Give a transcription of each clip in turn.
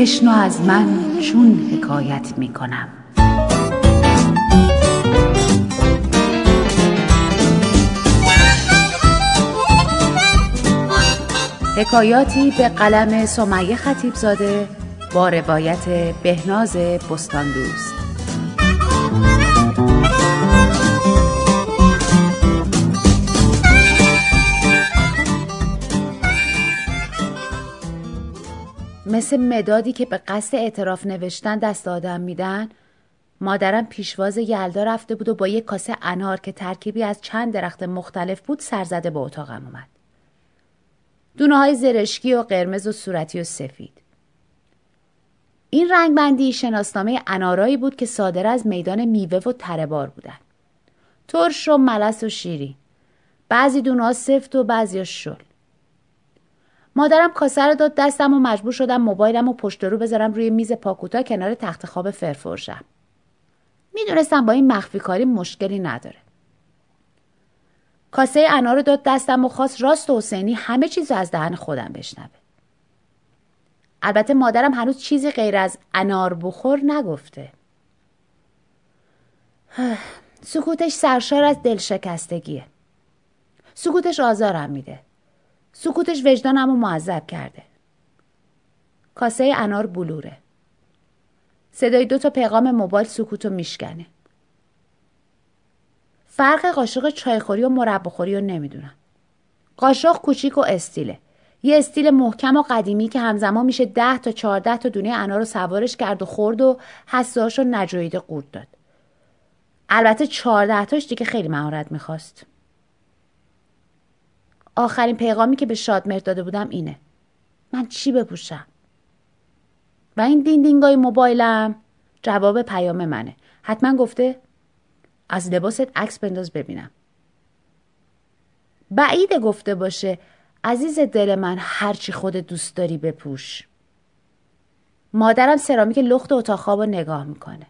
بشنو از من چون حکایت می کنم. حکایاتی به قلم سمیه خطیب زاده با روایت بهناز بستاندوست. مثل مدادی که به قصد اعتراف نوشتن دست آدم میدن، مادرم پیشواز یلدا رفته بود و با یک کاسه انار که ترکیبی از چند درخت مختلف بود سرزده به اتاقم اومد. دونه های زرشکی و قرمز و صورتی و سفید. این رنگبندی شناسنامه انارایی بود که صادر از میدان میوه و تره‌بار بودن. ترش و ملس و شیری. بعضی دونه ها سفت و بعضی ها شل. مادرم کاسه رو داد دستم و مجبور شدم موبایلم و پشت رو بذارم روی میز پاکوتا کنار تخت خواب فرفرشم. میدونستم با این مخفی کاری مشکلی نداره. کاسه انار رو داد دستم و خواست راست و حسینی همه چیز رو از دهن خودم بشنوه. البته مادرم هنوز چیزی غیر از انار بخور نگفته. سکوتش سرشار از دلشکستگیه. سکوتش آزارم میده. سکوتش وجدانم رو معذب کرده. کاسه انار بلوره. صدای 2 تا پیغام موبایل سکوت رو میشکنه. فرق قاشق چایخوری و مرباخوری رو نمیدونم. قاشق کوچیک و استیله. یه استیل محکم و قدیمی که همزمان میشه 10 تا 14 تا دونه انار رو سوارش کرد و خورد و حساش رو نجویده قورت داد. البته 14 تاش دیگه خیلی مهارت میخواست. آخرین پیغامی که به شادمهر داده بودم اینه: من چی بپوشم؟ و این دیندینگای موبایلم جواب پیام منه. حتما گفته از لباست عکس بنداز ببینم. بعیده گفته باشه عزیز دل من هرچی خود دوست داری بپوش. مادرم سرامیک لخت اتاق خوابو نگاه میکنه.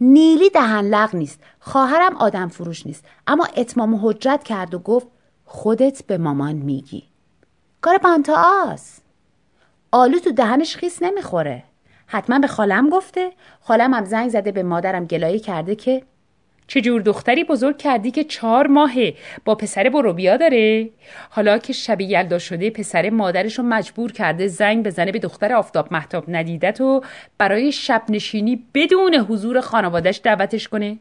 نیلی دهن لغ نیست. خواهرم آدم فروش نیست. اما اتمام حجت کرد و گفت خودت به مامان میگی. کار پانتهآست. آلو تو دهنش خیس نمیخوره. حتما به خالم گفته. خالم هم زنگ زده به مادرم گلایه کرده که چجور دختری بزرگ کردی که 4 ماهه با پسر بروبیا داره؟ حالا که شب یلدا شده پسر مادرشو مجبور کرده زنگ بزنه به دختر آفتاب مهتاب ندیدت و برای شب نشینی بدون حضور خانوادش دعوتش کنه؟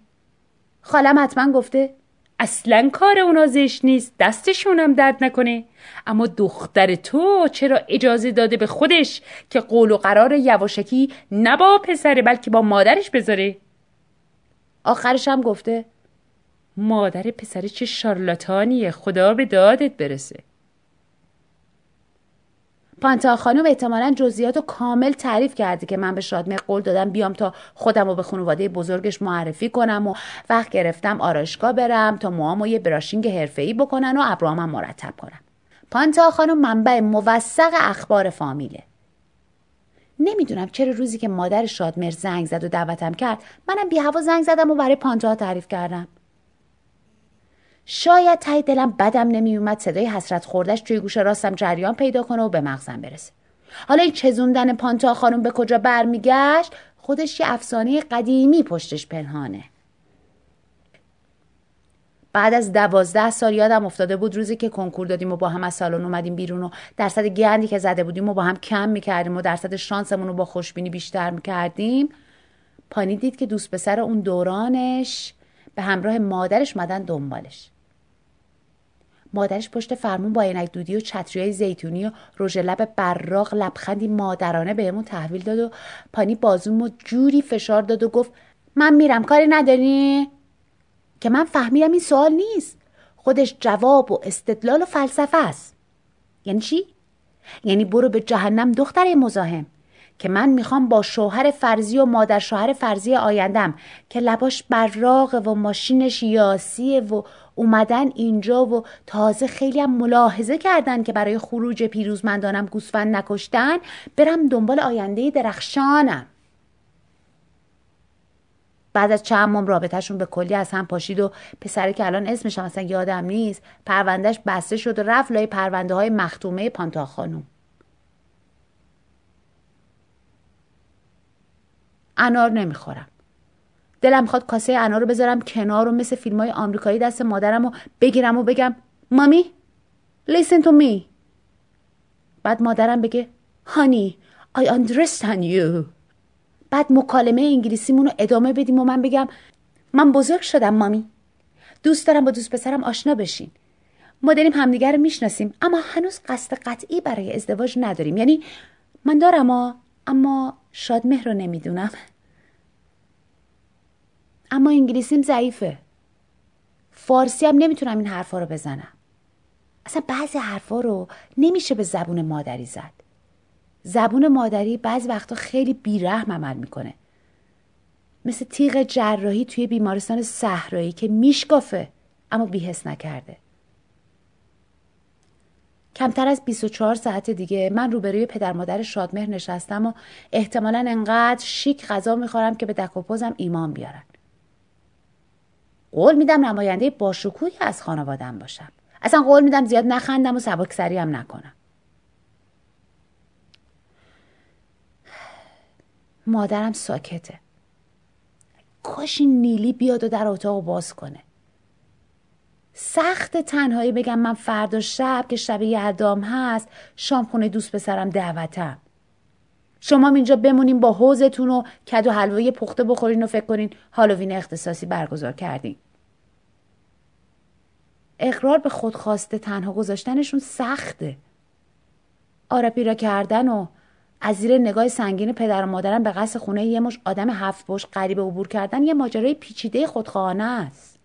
خالم حتما گفته اصلا کار اونا زشت نیست، دستشونم درد نکنه، اما دختر تو چرا اجازه داده به خودش که قول و قرار یواشکی نه با پسره بلکه با مادرش بذاره؟ آخرش هم گفته مادر پسر چه شارلاتانیه، خدا به دادت برسه. پانتهآ خانوم احتمالاً جزئیاتو کامل تعریف کرده که من به شادمهر قول دادم بیام تا خودمو به خانواده بزرگش معرفی کنم و وقت گرفتم آرایشگاه برم تا موامو یه براشینگ حرفه‌ای بکنن و ابروامم مرتب کنم. پانتهآ خانوم منبع موثق اخبار فامیله. نمیدونم چرا روزی که مادر شادمهر زنگ زد و دعوتم کرد منم بی‌هوا زنگ زدم و برای پانتهآ تعریف کردم. شاید ته دلم بدم نمیومد صدای حسرت خوردش توی گوش راستم جریان پیدا کنه و به مغزم برسه. حالا این چزوندن پانتهآ خانوم به کجا برمیگشت خودش یه افسانه قدیمی پشتش پنهانه. بعد از 12 سال یادم افتاده بود روزی که کنکور دادیم و با هم از سالن اومدیم بیرون و درصد گندی که زده بودیم و با هم کم میکردیم و درصد شانسمون رو با خوشبینی بیشتر میکردیم، پانی دید که دوست پسر اون دورانش به همراه مادرش اومدن دنبالش. مادرش پشت فرمون با عینک دودی و چتریای زیتونی و رژ لب براق لبخندی مادرانه بهمون تحویل داد و پانی بازومو جوری فشار داد و گفت من میرم کاری نداری؟ که من فهمیدم این سوال نیست، خودش جواب و استدلال و فلسفه است. یعنی چی؟ یعنی برو به جهنم دختر مزاحم، که من میخوام با شوهر فرضی و مادر شوهر فرضی آیندم که لباش براقه و ماشینش یاسیه و اومدن اینجا و تازه خیلی هم ملاحظه کردن که برای خروج پیروزمندانم گوسفند نکشتن، برم دنبال آینده درخشانم. بعد از چند ماه رابطهشون به کلی از هم پاشید و پسره که الان اسمش هم اصلا یادم نیست پروندهش بسته شد و رفت لای پرونده های مختومه پانتهآ خانوم. انار نمیخورم. دلم میخواد کاسه انار رو بذارم کنار و مثل فیلمای آمریکایی دست مادرم رو بگیرم و بگم مامی listen to me. بعد مادرم بگه honey I understand you. بعد مکالمه انگلیسیمون رو ادامه بدیم و من بگم من بزرگ شدم مامی، دوست دارم با دوست پسرم آشنا بشین، ما داریم همدیگر رو میشناسیم اما هنوز قصد قطعی برای ازدواج نداریم، یعنی من دارم اما شادمهر رو نمیدونم، اما انگلیسیم ضعیفه، فارسی هم نمیتونم این حرفا رو بزنم، اصلا بعضی حرفا رو نمیشه به زبون مادری زد، زبون مادری بعضی وقتا خیلی بیرحم عمل میکنه، مثل تیغ جراحی توی بیمارستان صحرایی که میشکافه اما بی‌حس نکرده. کمتر از 24 ساعت دیگه من روبروی پدر مادر شادمهر نشستم و احتمالاً انقدر شیک غذا میخورم که به دکوپوزم ایمان بیارن. قول میدم نماینده باشکوهی از خانواده‌ام باشم. اصلا قول میدم زیاد نخندم و سبکسری هم نکنم. مادرم ساکته. کاش این نیلی بیاد و در اتاق باز کنه. سخت تنهایی بگم من فردا شب که شب یلدام هست شامخونه دوست پسرم دعوتم، شما اینجا بمونین با حوزتون و کدو حلوایی پخته بخورین و فکر کنین هالووین اختصاصی برگزار کردین. اقرار به خودخواسته تنها گذاشتنشون سخته. آرپیرا کردن و از زیر نگاه سنگین پدر و مادرم به قصد خونه یه مش آدم هفت پشت غریبه عبور کردن یه ماجرای پیچیده خودخواهانه است.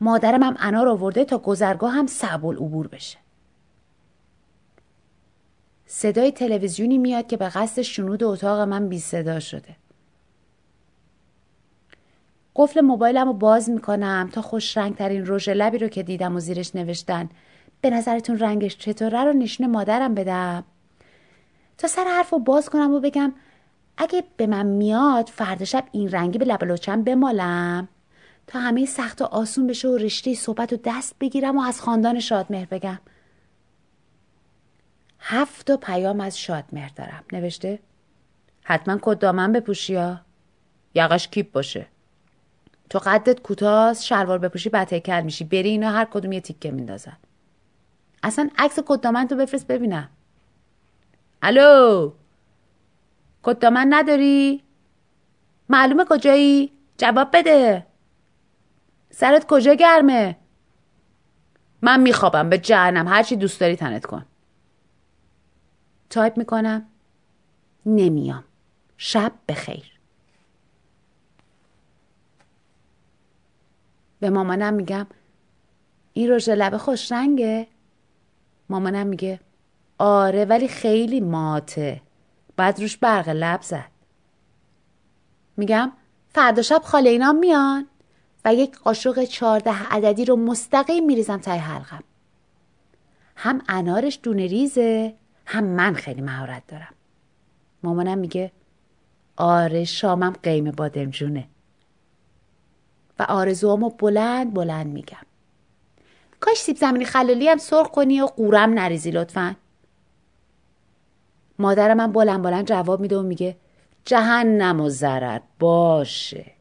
مادرم هم انار آورده تا گذرگاه هم صعب العبور بشه. صدای تلویزیونی میاد که به قصد شنود اتاق من بی صدا شده. قفل موبایلم رو باز میکنم تا خوش رنگ ترین رژ لبی رو که دیدم و زیرش نوشتن به نظرتون رنگش چطوره رو نشون مادرم بدم تا سر حرف رو باز کنم و بگم اگه به من میاد فردا شب این رنگی به لب لوچم بمالم تا همه سخت و آسون بشه و رشته صحبت رو دست بگیرم و از خاندان شادمهر بگم. 7 پیام از شادمهر دارم. نوشته حتما کت دامن بپوشی یا یقش کیپ باشه، تو قدت کوتاست شلوار بپوشی بته‌کل میشی، بری اینا هر کدوم یه تیکه میندازن، اصلا عکس کت دامن تو بفرست ببینم. الو کت دامن نداری؟ معلومه کجایی؟ جواب بده. سرت کجا گرمه؟ من میخوابم به جهنم، هرچی دوست داری تنت کن. تایپ میکنم نمیام، شب بخیر. به مامانم میگم این رژ لب خوش رنگه؟ مامانم میگه آره ولی خیلی ماته، بعد روش برق لب زد. میگم فردا شب خاله اینا میان و یک قاشق 14 عددی رو مستقیم میریزم تای حلقم، هم انارش دونه ریزه هم من خیلی مهارت دارم. مامانم میگه آره شامم قیمه بادمجونه و آرزوامو بلند بلند میگم. کاش سیب زمینی خلالی هم سرخ کنی و قورم نریزی لطفا. مادر من بلند بلند جواب میده و میگه جهنم و ضرر باشه.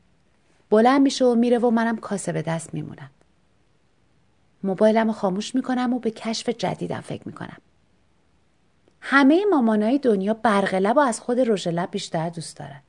بلند میشه و میره و منم کاسه به دست میمونم. موبایلم رو خاموش میکنم و به کشف جدیدم فکر میکنم. همه مامانای دنیا برق لب و از خود رژ لب بیشتر دوست دارن.